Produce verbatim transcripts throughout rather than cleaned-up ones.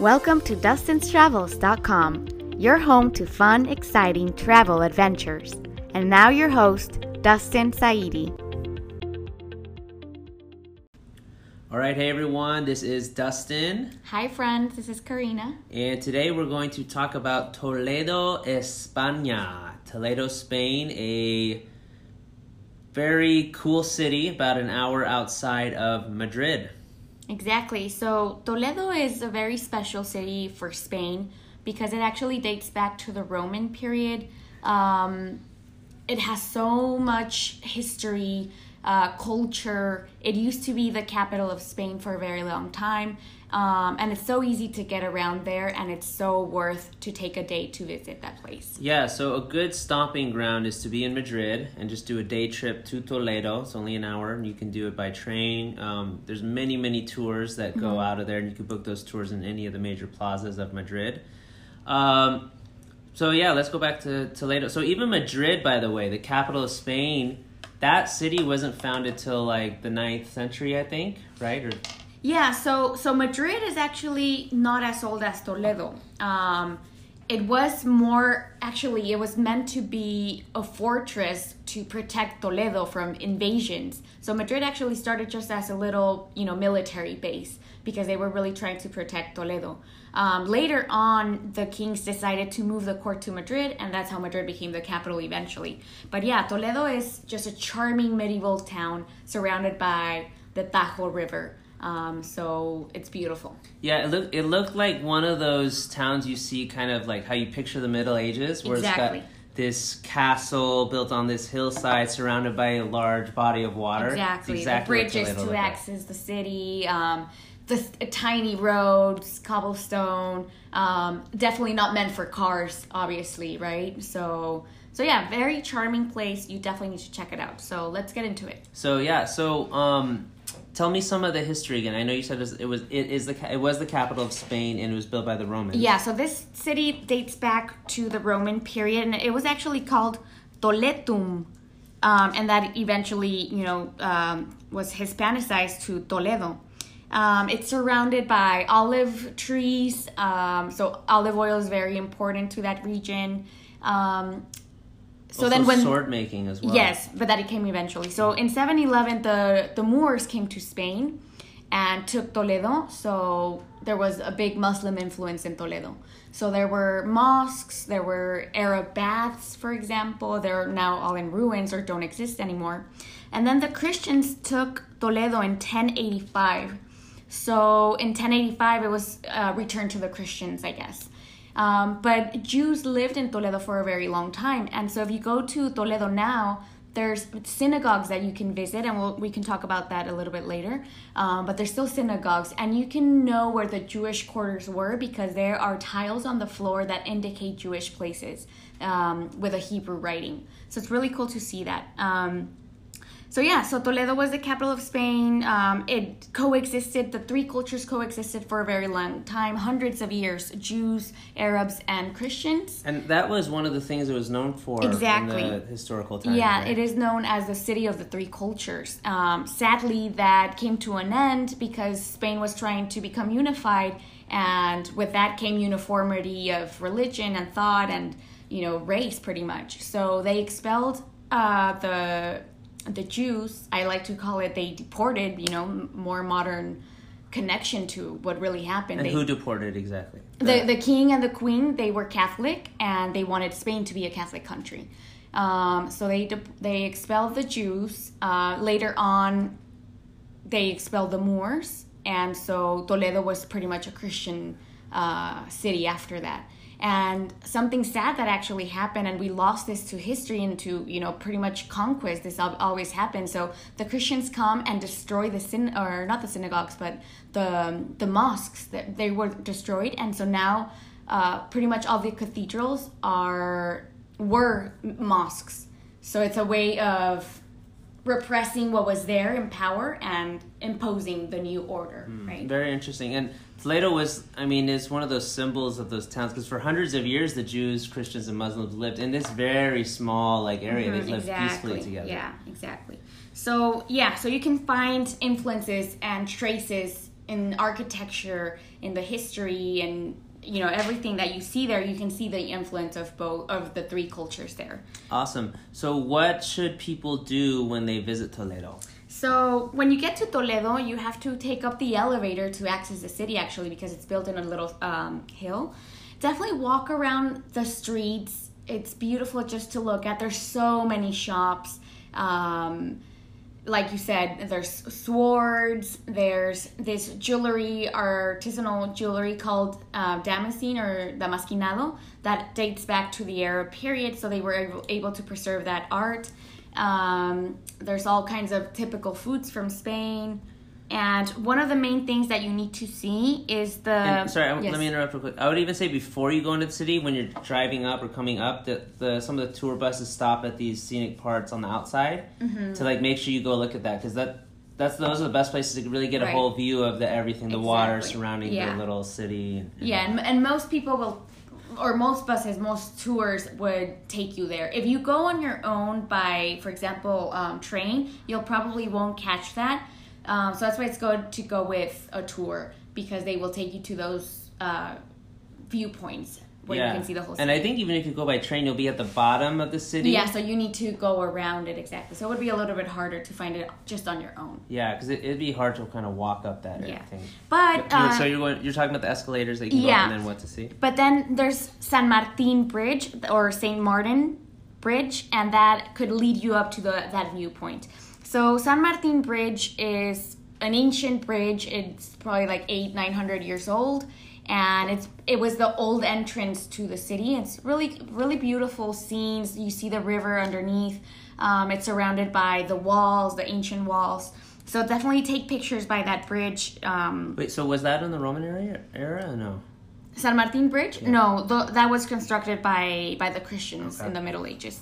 Welcome to Dustin's Travels dot com, your home to fun, exciting travel adventures. And now your host, Dustin Saidi. All right, hey everyone, this is Dustin. Hi friends, this is Karina. And today we're going to talk about Toledo, España. Toledo, Spain, a very cool city about an hour outside of Madrid. Exactly. So Toledo is a very special city for Spain because it actually dates back to the Roman period. Um, it has so much history, uh, culture. It used to be the capital of Spain for a very long time. Um, and it's so easy to get around there, and it's so worth to take a day to visit that place. Yeah, so a good stomping ground is to be in Madrid and just do a day trip to Toledo. It's only an hour, and you can do it by train. Um, there's many, many tours that go mm-hmm. out of there, and you can book those tours in any of the major plazas of Madrid. Um, so yeah, let's go back to Toledo. So even Madrid, by the way, the capital of Spain, that city wasn't founded till like the ninth century, I think, right? Or... Yeah, so so Madrid is actually not as old as Toledo. Um, it was more, actually, it was meant to be a fortress to protect Toledo from invasions. So Madrid actually started just as a little, you know, military base because they were really trying to protect Toledo. Um, later on, the kings decided to move the court to Madrid, and that's how Madrid became the capital eventually. But yeah, Toledo is just a charming medieval town surrounded by the Tajo River. Um, so it's beautiful. Yeah, it looked it looked like one of those towns you see, kind of like how you picture the Middle Ages, where exactly. It's got this castle built on this hillside surrounded by a large body of water. Exactly, exactly the bridges to access the city, um, the uh, tiny roads, cobblestone. Um, definitely not meant for cars, obviously, right? So. So yeah, very charming place. You definitely need to check it out. So let's get into it. So yeah, so um, tell me some of the history again. I know you said it was it was, it is the, it was the capital of Spain and it was built by the Romans. Yeah, so this city dates back to the Roman period, and it was actually called Toletum, um, and that eventually, you know, um, was Hispanicized to Toledo. Um, it's surrounded by olive trees, um, so olive oil is very important to that region. Um, So also then when sword making as well. Yes, but that it came eventually. So in seven eleven, the, the Moors came to Spain and took Toledo. So there was a big Muslim influence in Toledo. So there were mosques, there were Arab baths, for example. They're now all in ruins or don't exist anymore. And then the Christians took Toledo in ten eighty-five. So in ten eighty-five, it was uh, returned to the Christians, I guess. Um, but Jews lived in Toledo for a very long time. And so if you go to Toledo now, there's synagogues that you can visit. And we'll, we can talk about that a little bit later. Um, but there's still synagogues. And you can know where the Jewish quarters were because there are tiles on the floor that indicate Jewish places um, with a Hebrew writing. So it's really cool to see that. Um, so yeah, so Toledo was the capital of Spain. Um, it coexisted, the three cultures coexisted for a very long time, hundreds of years, Jews, Arabs, and Christians. And that was one of the things it was known for exactly. in the historical time. Yeah, right? It is known as the city of the three cultures. Um, sadly, that came to an end because Spain was trying to become unified, and with that came uniformity of religion and thought and, you know, race pretty much. So they expelled uh, the... the Jews, I like to call it, they deported, you know, more modern connection to what really happened. And they, who deported exactly? The, the king and the queen, they were Catholic, and they wanted Spain to be a Catholic country. Um, so they they expelled the Jews. Uh, later on, they expelled the Moors, and so Toledo was pretty much a Christian uh, city after that. And something sad that actually happened, and we lost this to history and to, you know, pretty much conquest. This always happens. So the Christians come and destroy the sin, or not the synagogues, but the the mosques. That they were destroyed, and so now uh, pretty much all the cathedrals are were mosques. So it's a way of repressing what was there in power and imposing the new order. Mm, right. Very interesting. And Toledo was, I mean, is one of those symbols of those towns because for hundreds of years the Jews, Christians, and Muslims lived in this very small like area. Mm-hmm, they lived exactly. peacefully together. Yeah, exactly. So yeah, so you can find influences and traces in architecture, in the history, and you know, everything that you see there, you can see the influence of both of the three cultures there. Awesome. So what should people do when they visit Toledo? So when you get to Toledo, you have to take up the elevator to access the city, actually, because it's built in a little um, hill. Definitely walk around the streets. It's beautiful just to look at. There's so many shops. Um, like you said, there's swords, there's this jewelry, artisanal jewelry called uh, Damascene or Damasquinado that dates back to the Arab period, so they were able, able to preserve that art. Um, there's all kinds of typical foods from Spain. And one of the main things that you need to see is the... And, sorry, yes. Let me interrupt real quick. I would even say before you go into the city, when you're driving up or coming up, the, the some of the tour buses stop at these scenic parts on the outside mm-hmm. to like make sure you go look at that, because that, that's those are the best places to really get right. a whole view of the everything, the exactly. water surrounding yeah. the little city. And, and yeah, and, and most people will, or most buses, most tours would take you there. If you go on your own by, for example, um, train, you'll probably won't catch that. Um, so that's why it's good to go with a tour, because they will take you to those uh, viewpoints where yeah. you can see the whole city. And I think even if you go by train, you'll be at the bottom of the city. Yeah, so you need to go around it, exactly. So it would be a little bit harder to find it just on your own. Yeah, because it, it'd be hard to kind of walk up that yeah. thing. But, but uh, so you're going, you're talking about the escalators that you can yeah. go up and then what to see? But then there's San Martin Bridge or Saint Martin Bridge, and that could lead you up to the that viewpoint. So San Martin Bridge is an ancient bridge. It's probably like eight, nine hundred years old, and it's it was the old entrance to the city. It's really, really beautiful scenes. You see the river underneath. Um, it's surrounded by the walls, the ancient walls. So definitely take pictures by that bridge. Um, Wait, so was that in the Roman era, era or no? San Martin Bridge? Yeah. No, th- that was constructed by by the Christians okay. in the Middle Ages.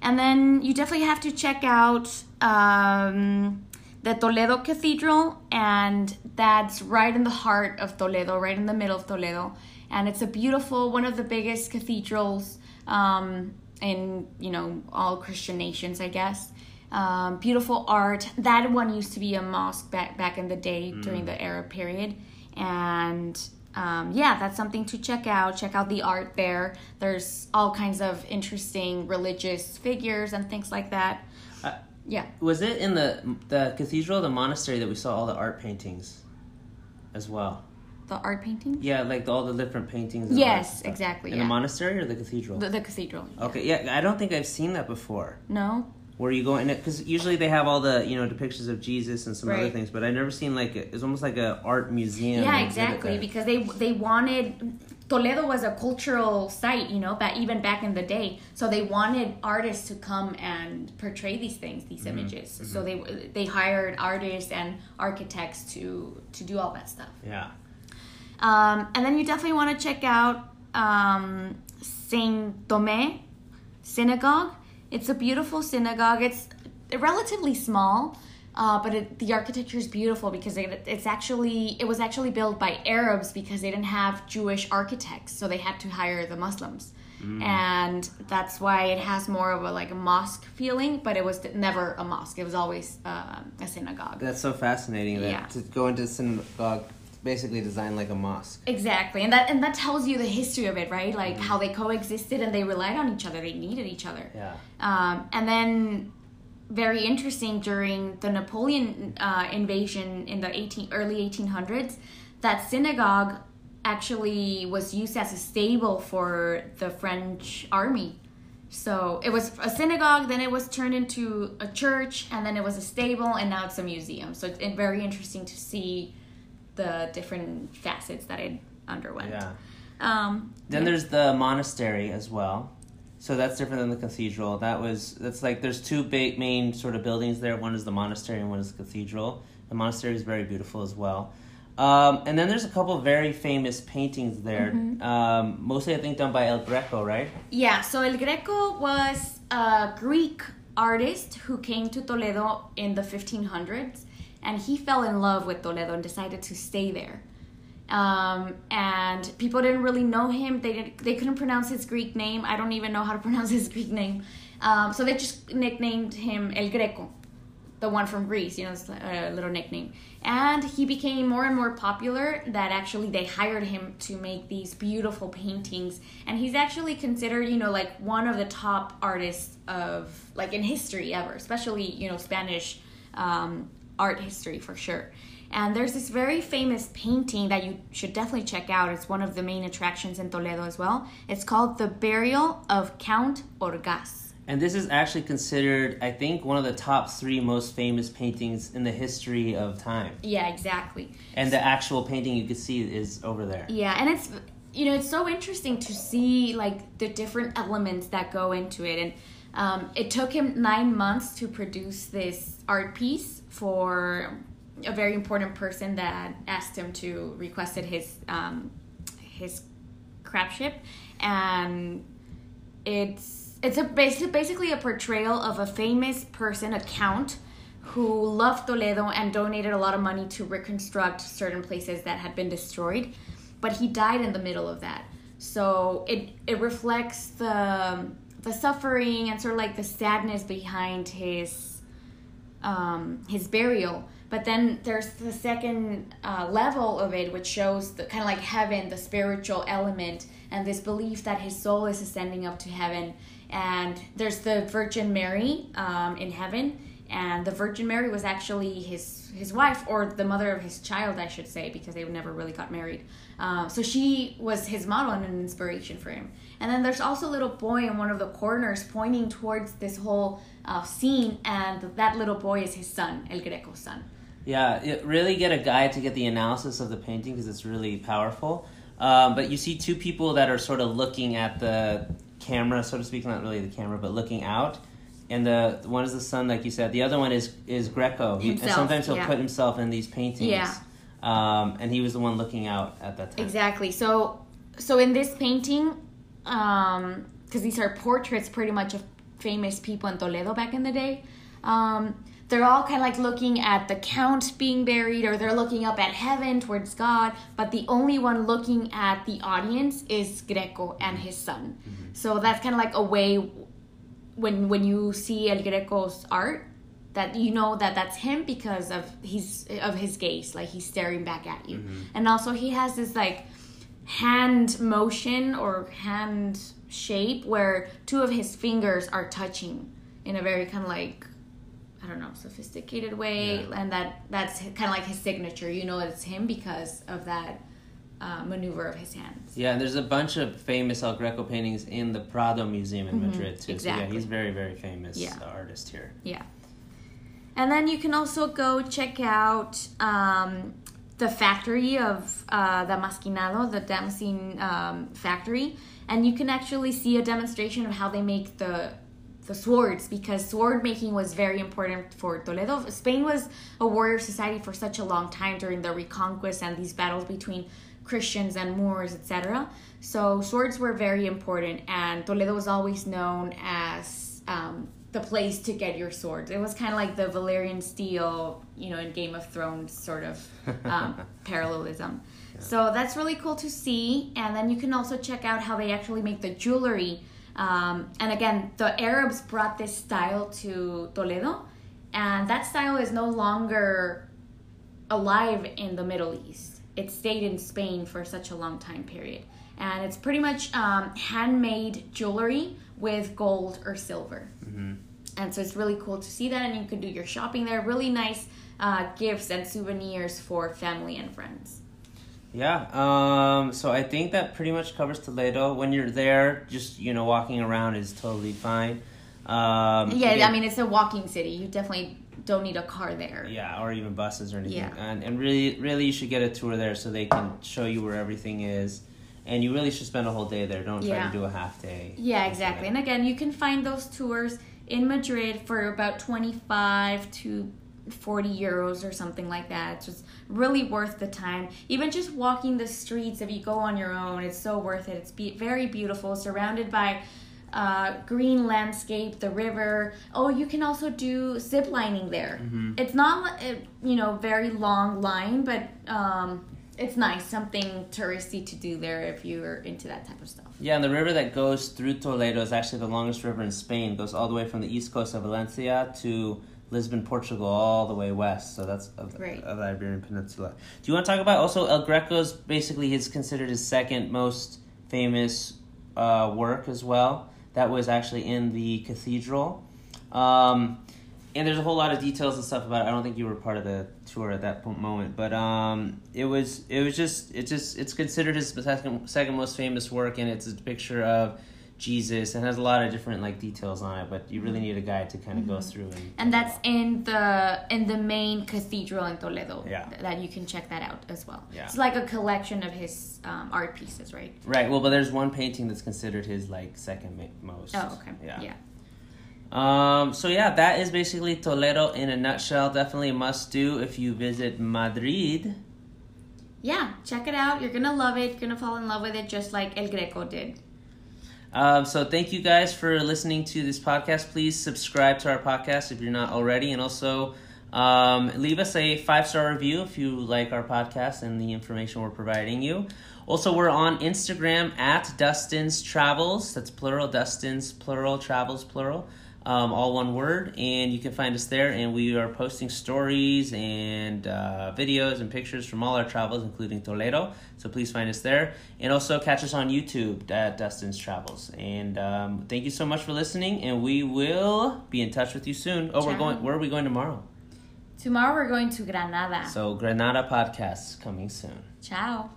And then you definitely have to check out um, the Toledo Cathedral, and that's right in the heart of Toledo, right in the middle of Toledo. And it's a beautiful, one of the biggest cathedrals um, in, you know, all Christian nations, I guess. Um, beautiful art. That one used to be a mosque back, back in the day mm. during the Arab period. And... Um, yeah, that's something to check out. Check out the art there. There's all kinds of interesting religious figures and things like that. Uh, yeah. Was it in the the cathedral, the monastery, that we saw all the art paintings as well? The art paintings? Yeah, like the, all the different paintings. And yes, exactly. In yeah. the monastery or the cathedral? The, the cathedral. Yeah. Okay, yeah, I don't think I've seen that before. No? Where you go in it, because usually they have all the, you know, depictions of Jesus and some right. other things, but I never seen like a, it's almost like an art museum. Yeah, exactly, because they they wanted Toledo was a cultural site, you know, but even back in the day, so they wanted artists to come and portray these things, these mm-hmm. images. Mm-hmm. So they they hired artists and architects to to do all that stuff. Yeah, um, and then you definitely want to check out um, Saint Tomé Synagogue. It's a beautiful synagogue. It's relatively small, uh, but it, the architecture is beautiful because it, it's actually it was actually built by Arabs because they didn't have Jewish architects, so they had to hire the Muslims, mm. and that's why it has more of a like a mosque feeling. But it was never a mosque; it was always uh, a synagogue. That's so fascinating. That yeah. to go into a synagogue. Basically designed like a mosque. Exactly, and that and that tells you the history of it, right? Like mm. how they coexisted and they relied on each other. They needed each other. Yeah. Um, and then, very interesting during the Napoleon uh, invasion in the eighteen early eighteen hundreds, that synagogue actually was used as a stable for the French army. So it was a synagogue, then it was turned into a church, and then it was a stable, and now it's a museum. So it's very interesting to see the different facets that it underwent. Yeah. Um, then yeah. there's the monastery as well. So that's different than the cathedral. That was, that's like, there's two big main sort of buildings there. One is the monastery and one is the cathedral. The monastery is very beautiful as well. Um, and then there's a couple of very famous paintings there. Mm-hmm. Um, mostly I think done by El Greco, right? Yeah, so El Greco was a Greek artist who came to Toledo in the fifteen hundreds. And he fell in love with Toledo and decided to stay there. Um, and people didn't really know him. They didn't, they couldn't pronounce his Greek name. I don't even know how to pronounce his Greek name. Um, so they just nicknamed him El Greco, the one from Greece, you know, it's a little nickname. And he became more and more popular that actually they hired him to make these beautiful paintings. And he's actually considered, you know, like one of the top artists of, like, in history ever, especially, you know, Spanish um, art history for sure. And there's this very famous painting that you should definitely check out. It's one of the main attractions in Toledo as well. It's called The Burial of Count Orgaz. And this is actually considered, I think, one of the top three most famous paintings in the history of time. Yeah, exactly. And the actual painting you can see is over there. Yeah, and it's, you know, it's so interesting to see, like, the different elements that go into it. And um, it took him nine months to produce this art piece for a very important person that asked him to, requested his, um, his crapship. And it's, It's a basically, basically a portrayal of a famous person, a count, who loved Toledo and donated a lot of money to reconstruct certain places that had been destroyed. But he died in the middle of that. So it it reflects the the suffering and sort of like the sadness behind his um, his burial. But then there's the second uh, level of it, which shows the kind of like heaven, the spiritual element, and this belief that his soul is ascending up to heaven. And there's the Virgin Mary um, in heaven. And the Virgin Mary was actually his, his wife, or the mother of his child, I should say, because they never really got married. Uh, so she was his model and an inspiration for him. And then there's also a little boy in one of the corners pointing towards this whole uh, scene. And that little boy is his son, El Greco's son. Yeah, it, really get a guide to get the analysis of the painting because it's really powerful. Um, but you see two people that are sort of looking at the camera, so to speak, not really the camera, but looking out. And the, the one is the son, like you said. The other one is, is Greco. Himself, and sometimes he'll yeah. put himself in these paintings. Yeah. Um, and he was the one looking out at that time. Exactly. So so in this painting, because um, these are portraits pretty much of famous people in Toledo back in the day, um, they're all kind of like looking at the count being buried, or they're looking up at heaven towards God. But the only one looking at the audience is Greco and his son. Mm-hmm. So that's kind of like a way when when you see El Greco's art that you know that that's him because of his, of his gaze. Like he's staring back at you. Mm-hmm. And also he has this like hand motion or hand shape where two of his fingers are touching in a very kind of like, I don't know, sophisticated way. Yeah. And that that's kind of like his signature. You know it's him because of that uh, maneuver of his hands. Yeah, and there's a bunch of famous El Greco paintings in the Prado Museum in mm-hmm. Madrid, too. Exactly. So yeah, he's very, very famous yeah. artist here. Yeah. And then you can also go check out um, the factory of uh, Damasquinado, the Damascene um, factory. And you can actually see a demonstration of how they make the... the swords, because sword making was very important for Toledo. Spain was a warrior society for such a long time during the Reconquest and these battles between Christians and Moors, et cetera. So swords were very important, and Toledo was always known as um, the place to get your swords. It was kind of like the Valyrian steel, you know, in Game of Thrones sort of um, parallelism. Yeah. So that's really cool to see. And then you can also check out how they actually make the jewelry. Um, and again, the Arabs brought this style to Toledo, and that style is no longer alive in the Middle East. It stayed in Spain for such a long time period. And it's pretty much um, handmade jewelry with gold or silver. Mm-hmm. And so it's really cool to see that, and you can do your shopping there. Really nice uh, gifts and souvenirs for family and friends. Yeah, um, so I think that pretty much covers Toledo. When you're there, just, you know, walking around is totally fine. Um, yeah, again, I mean, it's a walking city. You definitely don't need a car there. Yeah, or even buses or anything. Yeah. And, and really, really, you should get a tour there so they can show you where everything is. And you really should spend a whole day there. Don't try yeah. to do a half day. Yeah, exactly. Day. And again, you can find those tours in Madrid for about twenty-five to forty euros or something like that. It's just really worth the time. Even just walking the streets, if you go on your own, it's so worth it. It's be- very beautiful, surrounded by uh, green landscape, the river. Oh, you can also do zip lining there. Mm-hmm. It's not, you know, very long line, but um, it's nice, something touristy to do there if you're into that type of stuff. Yeah, and the river that goes through Toledo is actually the longest river in Spain. It goes all the way from the east coast of Valencia to Lisbon, Portugal, all the way west. So that's of, right. of the Iberian Peninsula. Do you want to talk about also El Greco's, basically his considered his second most famous uh, work as well. That was actually in the cathedral. Um, and there's a whole lot of details and stuff about it. I don't think you were part of the tour at that moment, but um, it was it was just it just it's considered his second, second most famous work, and it's a picture of Jesus, and has a lot of different like details on it, but you really need a guide to kind of mm-hmm. go through and, and that's in the in the main cathedral in Toledo. Yeah, th- that you can check that out as well. Yeah, it's like a collection of his um, art pieces, right? Right. Well, but there's one painting that's considered his like second ma- most. Oh, okay. Yeah. yeah. Um. So yeah, that is basically Toledo in a nutshell. Definitely a must do if you visit Madrid. Yeah, check it out. You're gonna love it. You're gonna fall in love with it, just like El Greco did. Um, so thank you guys for listening to this podcast. Please subscribe to our podcast if you're not already. And also um, leave us a five-star review if you like our podcast and the information we're providing you. Also, we're on Instagram at Dustin's Travels. That's plural. Dustin's, plural. Travels, plural. Um, all one word. And you can find us there. And we are posting stories and uh, videos and pictures from all our travels, including Toledo. So please find us there. And also catch us on YouTube at Dustin's Travels. And um, thank you so much for listening. And we will be in touch with you soon. Oh, Ciao. we're going. Where are we going tomorrow? Tomorrow we're going to Granada. So Granada podcasts coming soon. Ciao.